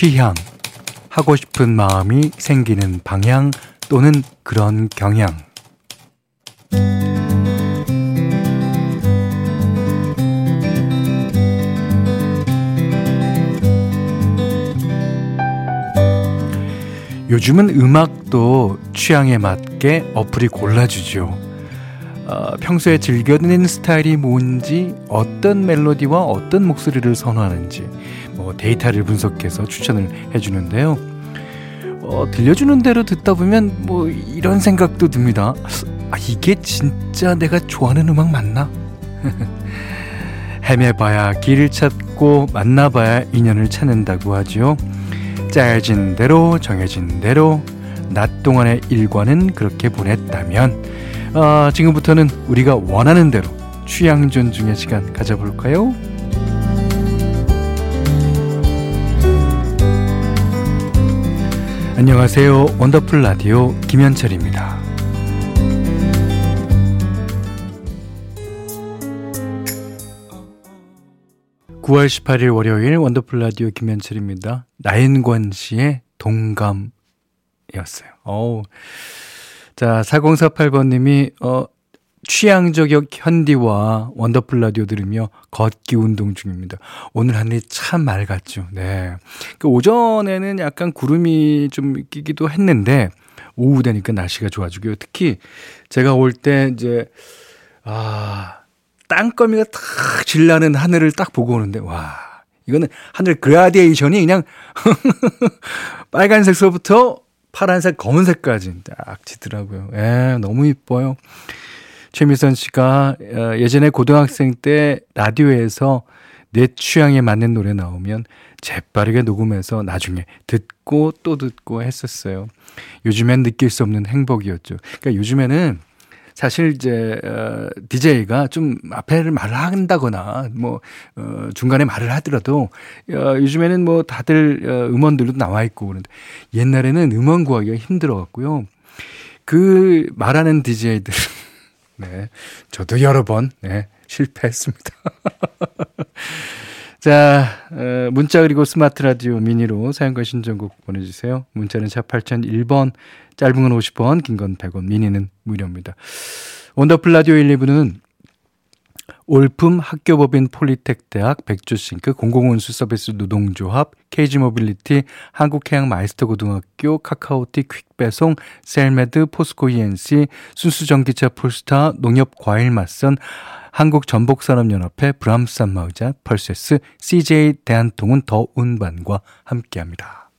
취향, 하고 싶은 마음이 생기는 방향 또는 그런 경향. 요즘은 음악도 취향에 맞게 어플이 골라주죠. 평소에 즐겨 듣는 스타일이 뭔지, 어떤 멜로디와 어떤 목소리를 선호하는지 데이터를 분석해서 추천을 해주는데요. 들려주는 대로 듣다 보면 이런 생각도 듭니다. 아, 이게 진짜 내가 좋아하는 음악 맞나? 헤매봐야 길을 찾고 만나봐야 인연을 찾는다고 하죠. 짜여진 대로 정해진 대로 낮 동안의 일과는 그렇게 보냈다면 지금부터는 우리가 원하는 대로 취향 존중의 시간 가져볼까요? 안녕하세요. 원더풀 라디오 김현철입니다. (9월 18일) 월요일 원더풀 라디오 김현철입니다. 나윤권 씨의 동감이었어요. 자, 4048번님이 취향저격 현디와 원더풀 라디오 들으며 걷기 운동 중입니다. 오늘 하늘이 참 맑았죠. 네, 오전에는 약간 구름이 좀 끼기도 했는데 오후 되니까 날씨가 좋아지고요. 특히 제가 올 때 이제 땅거미가 탁 질나는 하늘을 딱 보고 오는데 와, 이거는 하늘 그라데이션이 그냥 빨간색서부터 파란색, 검은색까지 딱 지더라고요. 너무 이뻐요. 최미선 씨가 예전에 고등학생 때 라디오에서 내 취향에 맞는 노래 나오면 재빠르게 녹음해서 나중에 듣고 또 듣고 했었어요. 요즘엔 느낄 수 없는 행복이었죠. 그러니까 요즘에는 사실 이제 DJ가 좀 앞에를 말을 한다거나 중간에 말을 하더라도 요즘에는 다들 음원들도 나와 있고 그런데 옛날에는 음원 구하기가 힘들어갖고요. 그 말하는 DJ들 네, 저도 여러 번 실패했습니다. 자, 문자 그리고 스마트 라디오 미니로 사연과 신청곡 보내주세요. 문자는 샵 8001번, 짧은 건 50원, 긴 건 100원, 미니는 무료입니다. 원더풀 라디오 1, 2부는 올품 학교법인 폴리텍 대학, 백조싱크, 공공운수 서비스 노동조합, KG모빌리티, 한국해양마이스터고등학교, 카카오티, 퀵배송, 셀메드, 포스코 ENC, 순수전기차 폴스타, 농협과일맛선, 한국전복산업연합회, 브람산마우자, 펄세스, CJ대한통운 더 운반과 함께합니다.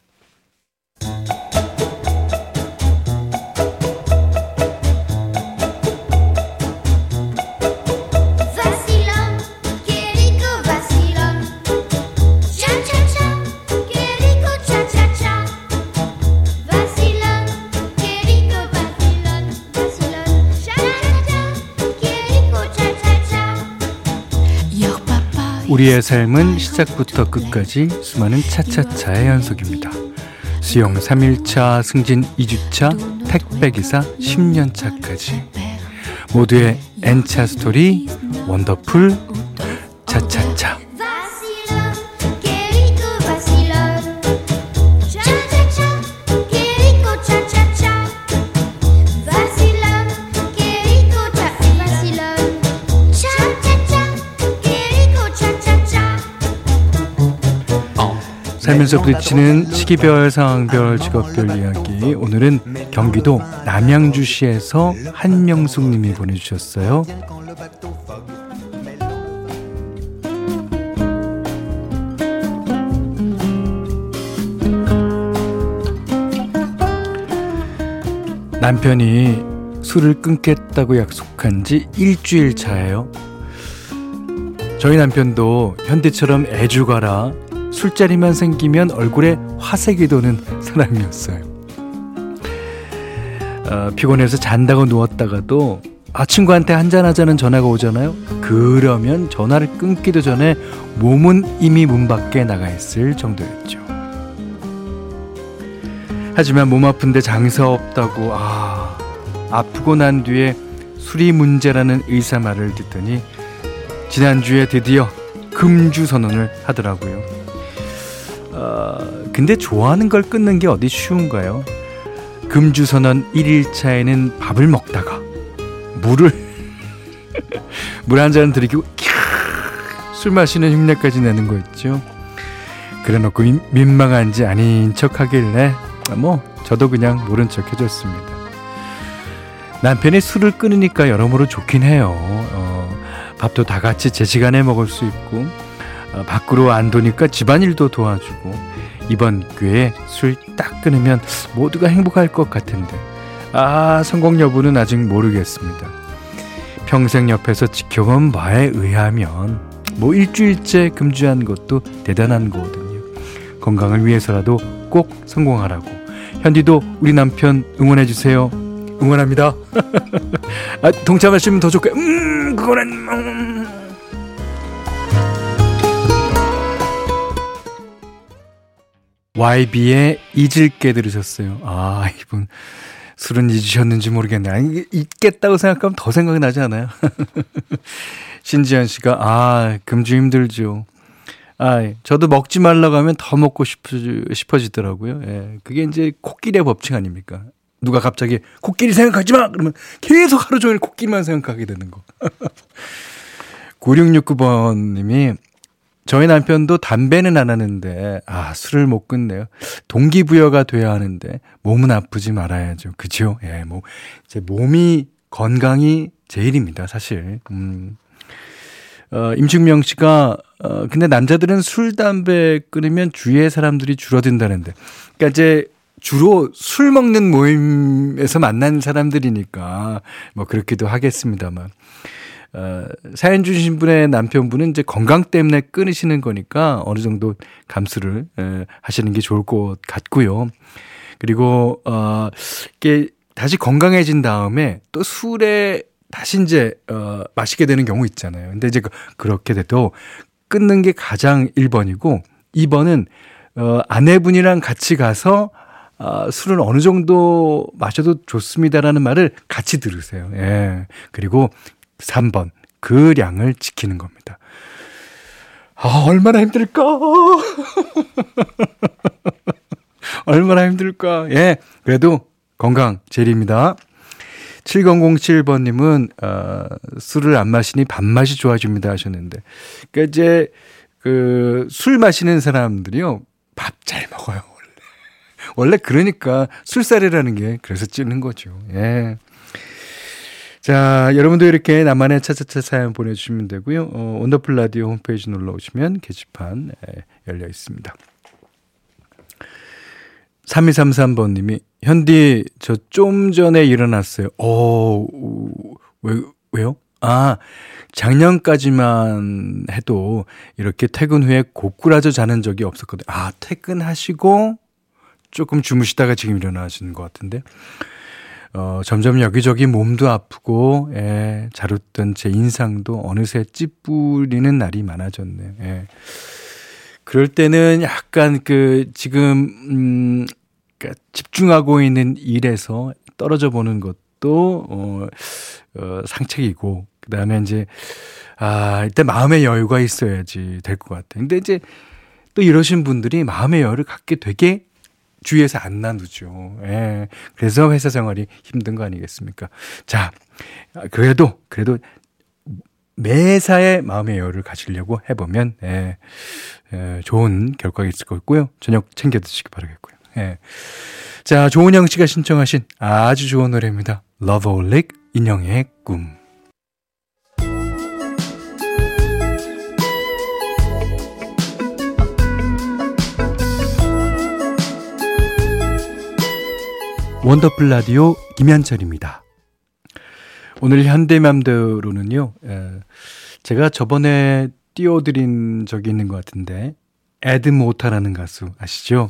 우리의 삶은 시작부터 끝까지 수많은 차차차의 연속입니다. 수영 3일차, 승진 2주차, 택배기사 10년차까지 모두의 N차 스토리, 원더풀 차차차. 살면서 부딪히는 시기별, 상황별, 직업별 이야기. 오늘은 경기도 남양주시에서 한명숙 님이 보내주셨어요. 남편이 술을 끊겠다고 약속한 지 일주일 차예요. 저희 남편도 현대처럼 애주가라, 술자리만 생기면 얼굴에 화색이 도는 사람이었어요. 피곤해서 잔다고 누웠다가도 친구한테 한잔하자는 전화가 오잖아요. 그러면 전화를 끊기도 전에 몸은 이미 문 밖에 나가 있을 정도였죠. 하지만 몸 아픈데 장사 없다고 아프고 난 뒤에 술이 문제라는 의사 말을 듣더니 지난주에 드디어 금주 선언을 하더라고요. 근데 좋아하는 걸 끊는 게 어디 쉬운가요? 금주선언 1일차에는 밥을 먹다가 물 한 잔 들이키고 술 마시는 흉내까지 내는 거 있죠. 그래놓고 민망한지 아닌 척 하길래 뭐 저도 그냥 모른 척 해줬습니다. 남편이 술을 끊으니까 여러모로 좋긴 해요. 밥도 다 같이 제 시간에 먹을 수 있고 밖으로 안 도니까 집안일도 도와주고 이번 기회에 술 딱 끊으면 모두가 행복할 것 같은데 성공 여부는 아직 모르겠습니다. 평생 옆에서 지켜본 바에 의하면 뭐 일주일째 금주한 것도 대단한 거거든요. 건강을 위해서라도 꼭 성공하라고 현디도 우리 남편 응원해주세요. 응원합니다. 동참하시면 더 좋게 그거는 YB의 잊을게 들으셨어요. 이분 술은 잊으셨는지 모르겠네. 잊겠다고 생각하면 더 생각이 나지 않아요? 신지현 씨가 금주 힘들죠. 저도 먹지 말라고 하면 더 먹고 싶어지더라고요. 예, 그게 이제 코끼리의 법칙 아닙니까? 누가 갑자기 코끼리 생각하지 마! 그러면 계속 하루 종일 코끼리만 생각하게 되는 거. 9669번님이 저희 남편도 담배는 안 하는데 술을 못 끊네요. 동기부여가 돼야 하는데 몸은 아프지 말아야죠. 그죠? 예, 뭐 제 몸이 건강이 제일입니다. 사실. 임식명 씨가 근데 남자들은 술 담배 끊으면 주위의 사람들이 줄어든다는데. 그러니까 이제 주로 술 먹는 모임에서 만난 사람들이니까 뭐 그렇기도 하겠습니다만. 사연 주신 분의 남편분은 이제 건강 때문에 끊으시는 거니까 어느 정도 감수를 하시는 게 좋을 것 같고요. 그리고 이게 다시 건강해진 다음에 또 술에 다시 이제 마시게 되는 경우 있잖아요. 근데 이제 그렇게 돼도 끊는 게 가장 1번이고 2번은 아내분이랑 같이 가서 술은 어느 정도 마셔도 좋습니다라는 말을 같이 들으세요. 예. 그리고 3번 그 량을 지키는 겁니다. 얼마나 힘들까? 얼마나 힘들까? 예, 그래도 건강 제일입니다. 7007번님은 술을 안 마시니 밥맛이 좋아집니다 하셨는데, 그러니까 이제 그 술 마시는 사람들이요 밥 잘 먹어요 원래 그러니까 술살이라는 게 그래서 찌는 거죠. 예. 자, 여러분도 이렇게 나만의 차차차 사연 보내주시면 되고요. 원더풀 라디오 홈페이지 놀러오시면 게시판 열려 있습니다. 3233번님이 현디 저 좀 전에 일어났어요. 왜요? 작년까지만 해도 이렇게 퇴근 후에 고꾸라져 자는 적이 없었거든요. 퇴근하시고 조금 주무시다가 지금 일어나시는 것 같은데 점점 여기저기 몸도 아프고, 잘 웃던 제 인상도 어느새 찌뿌리는 날이 많아졌네요. 예. 그럴 때는 약간 지금, 그러니까 집중하고 있는 일에서 떨어져 보는 것도, 상책이고, 그 다음에 이제, 일단 마음의 여유가 있어야지 될 것 같아요. 근데 이제 또 이러신 분들이 마음의 여유를 갖게 되게 주위에서 안 나누죠. 예. 그래서 회사 생활이 힘든 거 아니겠습니까? 자, 그래도 매사에 마음의 여유를 가지려고 해보면 좋은 결과가 있을 것 같고요. 저녁 챙겨 드시기 바라겠고요. 예. 자, 조은영 씨가 신청하신 아주 좋은 노래입니다. 러브홀릭 인형의 꿈. 원더풀 라디오 김현철입니다. 오늘 현대맘대로는요, 제가 저번에 띄워드린 적이 있는 것 같은데 에드모타라는 가수 아시죠?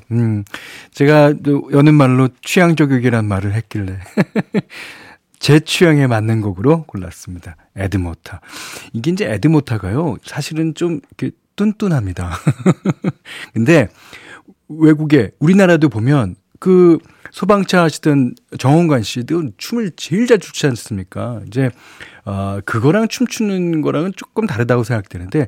제가 여는 말로 취향저격이란 말을 했길래 제 취향에 맞는 곡으로 골랐습니다. 에드모타. 이게 이제 에드모타가요 사실은 좀 이렇게 뚠뚠합니다. 근데 외국에 우리나라도 보면 소방차 하시던 정원관 씨도 춤을 제일 잘 추지 않습니까? 이제, 그거랑 춤추는 거랑은 조금 다르다고 생각되는데,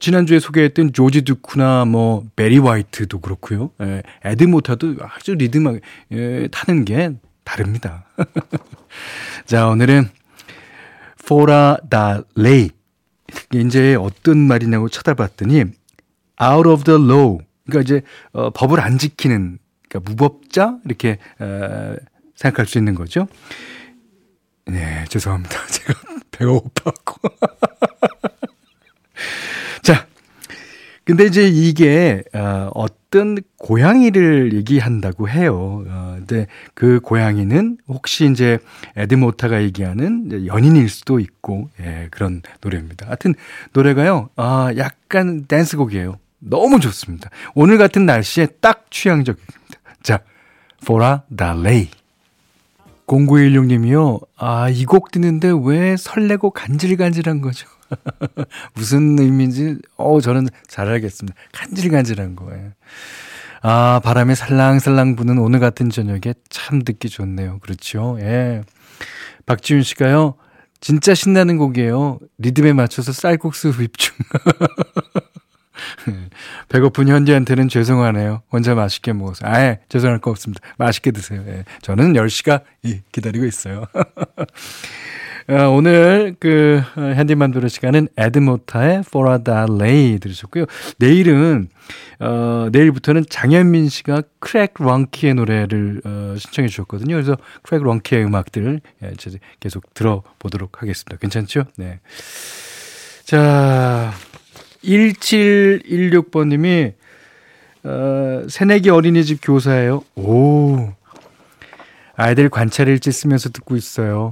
지난주에 소개했던 조지 두쿠나 뭐 베리 화이트도 그렇고요. 예, 에드모타도 아주 리듬하게 타는 게 다릅니다. 자, 오늘은 포라 다 레이. 이제 어떤 말이냐고 쳐다봤더니 out of the law. 그러니까 이제 법을 안 지키는, 그러니까 무법자 이렇게 생각할 수 있는 거죠. 네, 죄송합니다. 제가 배가 고파고. 자, 근데 이제 이게 어떤 고양이를 얘기한다고 해요. 근데 그 고양이는 혹시 이제 에드모타가 얘기하는 연인일 수도 있고, 예, 그런 노래입니다. 하여튼 노래가요, 약간 댄스곡이에요. 너무 좋습니다. 오늘 같은 날씨에 딱 취향적입니다. 자, Fora Daley. 0916님이요. 이 곡 듣는데 왜 설레고 간질간질한 거죠? 무슨 의미인지, 저는 잘 알겠습니다. 간질간질한 거예요. 바람에 살랑살랑 부는 오늘 같은 저녁에 참 듣기 좋네요. 그렇죠. 예. 박지윤 씨가요. 진짜 신나는 곡이에요. 리듬에 맞춰서 쌀국수 휩중. 배고픈 현지한테는 죄송하네요. 혼자 맛있게 먹어서. 아예 죄송할 거 없습니다. 맛있게 드세요. 예. 저는 10시가 기다리고 있어요. 오늘 그 현지만두의 시간은 에드모타의 For the Lay 들으셨고요. 내일은 내일부터는 장현민 씨가 크랙 런키의 노래를 신청해 주셨거든요. 그래서 크랙 런키의 음악들을 계속 들어보도록 하겠습니다. 괜찮죠? 네. 자, 1716번님이 새내기 어린이집 교사예요. 오, 아이들 관찰일지 쓰면서 듣고 있어요.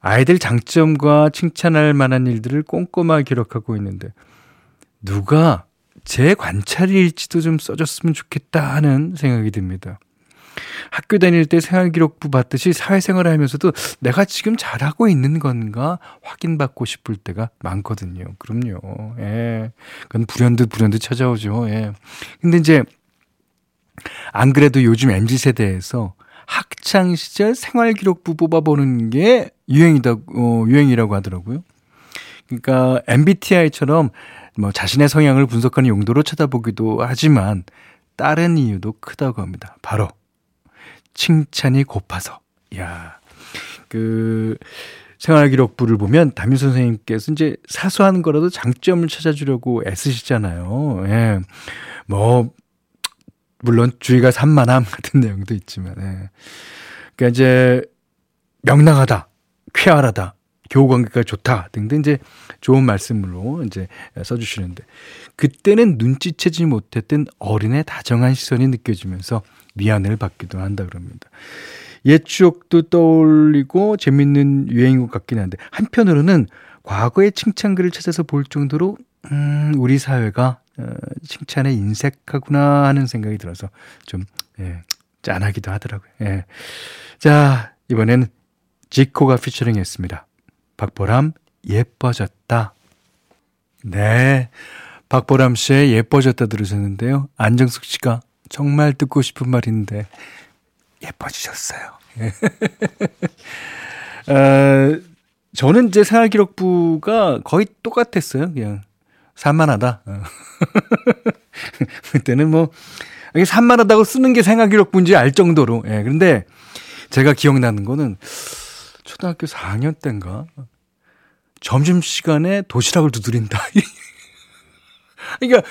아이들 장점과 칭찬할 만한 일들을 꼼꼼하게 기록하고 있는데 누가 제 관찰일지도 좀 써줬으면 좋겠다 하는 생각이 듭니다. 학교 다닐 때 생활기록부 받듯이 사회생활을 하면서도 내가 지금 잘하고 있는 건가 확인받고 싶을 때가 많거든요. 그럼요. 예. 그건 불현듯 찾아오죠. 예. 근데 이제 안 그래도 요즘 MZ세대에서 학창시절 생활기록부 뽑아보는 게 유행이라고 하더라고요. 그러니까 MBTI처럼 뭐 자신의 성향을 분석하는 용도로 쳐다보기도 하지만 다른 이유도 크다고 합니다. 바로 칭찬이 고파서. 야, 그 생활기록부를 보면 담임 선생님께서 이제 사소한 거라도 장점을 찾아주려고 애쓰시잖아요. 예, 뭐 물론 주의가 산만함 같은 내용도 있지만, 예. 그러니까 이제 명랑하다, 쾌활하다, 교우 관계가 좋다 등등 이제 좋은 말씀으로 이제 써주시는데 그때는 눈치채지 못했던 어린의 다정한 시선이 느껴지면서 미안을 받기도 한다 그럽니다. 옛 추억도 떠올리고 재밌는 유행인 것 같긴 한데 한편으로는 과거의 칭찬글을 찾아서 볼 정도로 우리 사회가 칭찬에 인색하구나 하는 생각이 들어서 좀 짠하기도 하더라고요. 예. 자, 이번엔 지코가 피처링했습니다. 박보람 예뻐졌다. 네, 박보람 씨의 예뻐졌다 들으셨는데요. 안정숙 씨가 정말 듣고 싶은 말인데 예뻐지셨어요. 저는 이제 생활기록부가 거의 똑같았어요. 그냥 산만하다. 그때는 뭐 이게 산만하다고 쓰는 게 생활기록부인지 알 정도로. 예, 그런데 제가 기억나는 거는 초등학교 4학년 때인가 점심시간에 도시락을 두드린다. 그러니까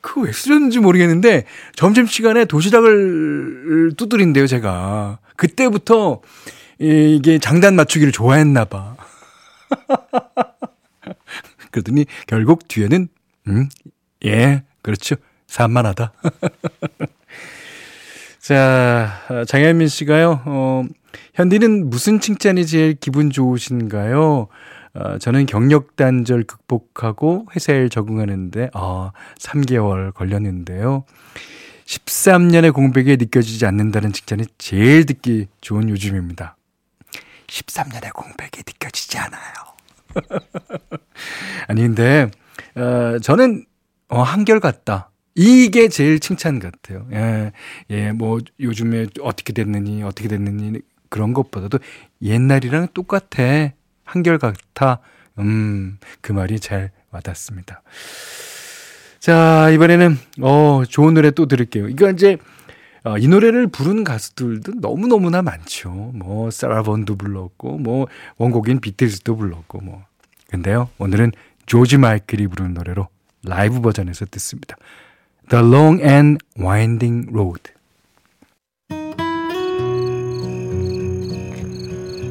그거 왜 쓰셨는지 모르겠는데 점심시간에 도시락을 두드린대요. 제가 그때부터 이게 장단 맞추기를 좋아했나 봐. 그러더니 결국 뒤에는 예, 그렇죠, 산만하다. 자, 장현민 씨가요. 현디는 무슨 칭찬이 제일 기분 좋으신가요? 저는 경력 단절 극복하고 회사에 적응하는데 3개월 걸렸는데요. 13년의 공백이 느껴지지 않는다는 칭찬이 제일 듣기 좋은 요즘입니다. 13년의 공백이 느껴지지 않아요. 아니 근데 저는 한결같다. 이게 제일 칭찬 같아요. 예, 예, 뭐 요즘에 어떻게 됐느니 그런 것보다도 옛날이랑 똑같아. 한결같아. 그 말이 잘 와닿습니다. 자, 이번에는 좋은 노래 또 들을게요. 이거 이제 이 노래를 부른 가수들도 너무너무나 많죠. 뭐 사라본도 불렀고 뭐 원곡인 비틀즈도 불렀고 뭐. 근데요, 오늘은 조지 마이클이 부르는 노래로 라이브 버전에서 듣습니다. The Long and Winding Road.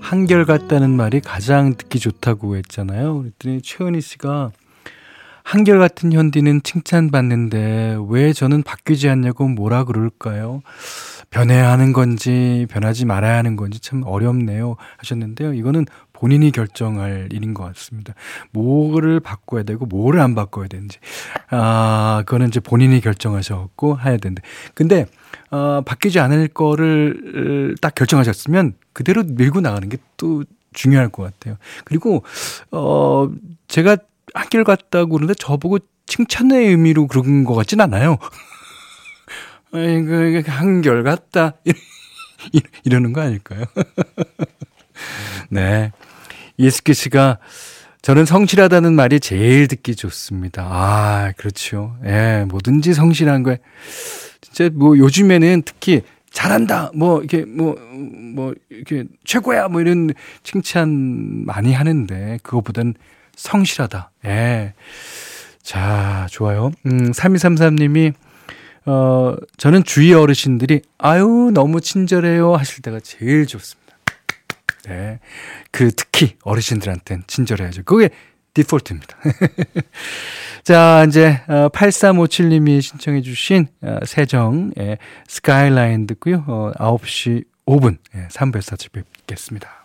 한결같다는 말이 가장 듣기 좋다고 했잖아요. 그랬더니 최은희 씨가 한결같은 현디는 칭찬받는데 왜 저는 바뀌지 않냐고 뭐라 그럴까요? 변해야 하는 건지 변하지 말아야 하는 건지 참 어렵네요 하셨는데요. 이거는 본인이 결정할 일인 것 같습니다. 뭐를 바꿔야 되고 뭐를 안 바꿔야 되는지, 그거는 이제 본인이 결정하셨고 해야 되는데, 근데 바뀌지 않을 거를 딱 결정하셨으면 그대로 밀고 나가는 게 또 중요할 것 같아요. 그리고 제가 한결같다고 그러는데 저보고 칭찬의 의미로 그런 것 같진 않아요. 이거 한결같다 이러는 거 아닐까요? 네, 이스키 씨가 저는 성실하다는 말이 제일 듣기 좋습니다. 아, 그렇죠. 예, 뭐든지 성실한 거에 진짜 뭐 요즘에는 특히 잘한다, 뭐 이렇게 뭐 이렇게 최고야, 뭐 이런 칭찬 많이 하는데 그거보단 성실하다. 예, 자, 좋아요. 3233님이 저는 주위 어르신들이 아유 너무 친절해요 하실 때가 제일 좋습니다. 네, 그 특히 어르신들한테는 친절해야죠. 그게 디폴트입니다. 자, 이제 8357님이 신청해 주신 세정 스카이라인 듣고요. 9시 5분 3부에서 다시 뵙겠습니다.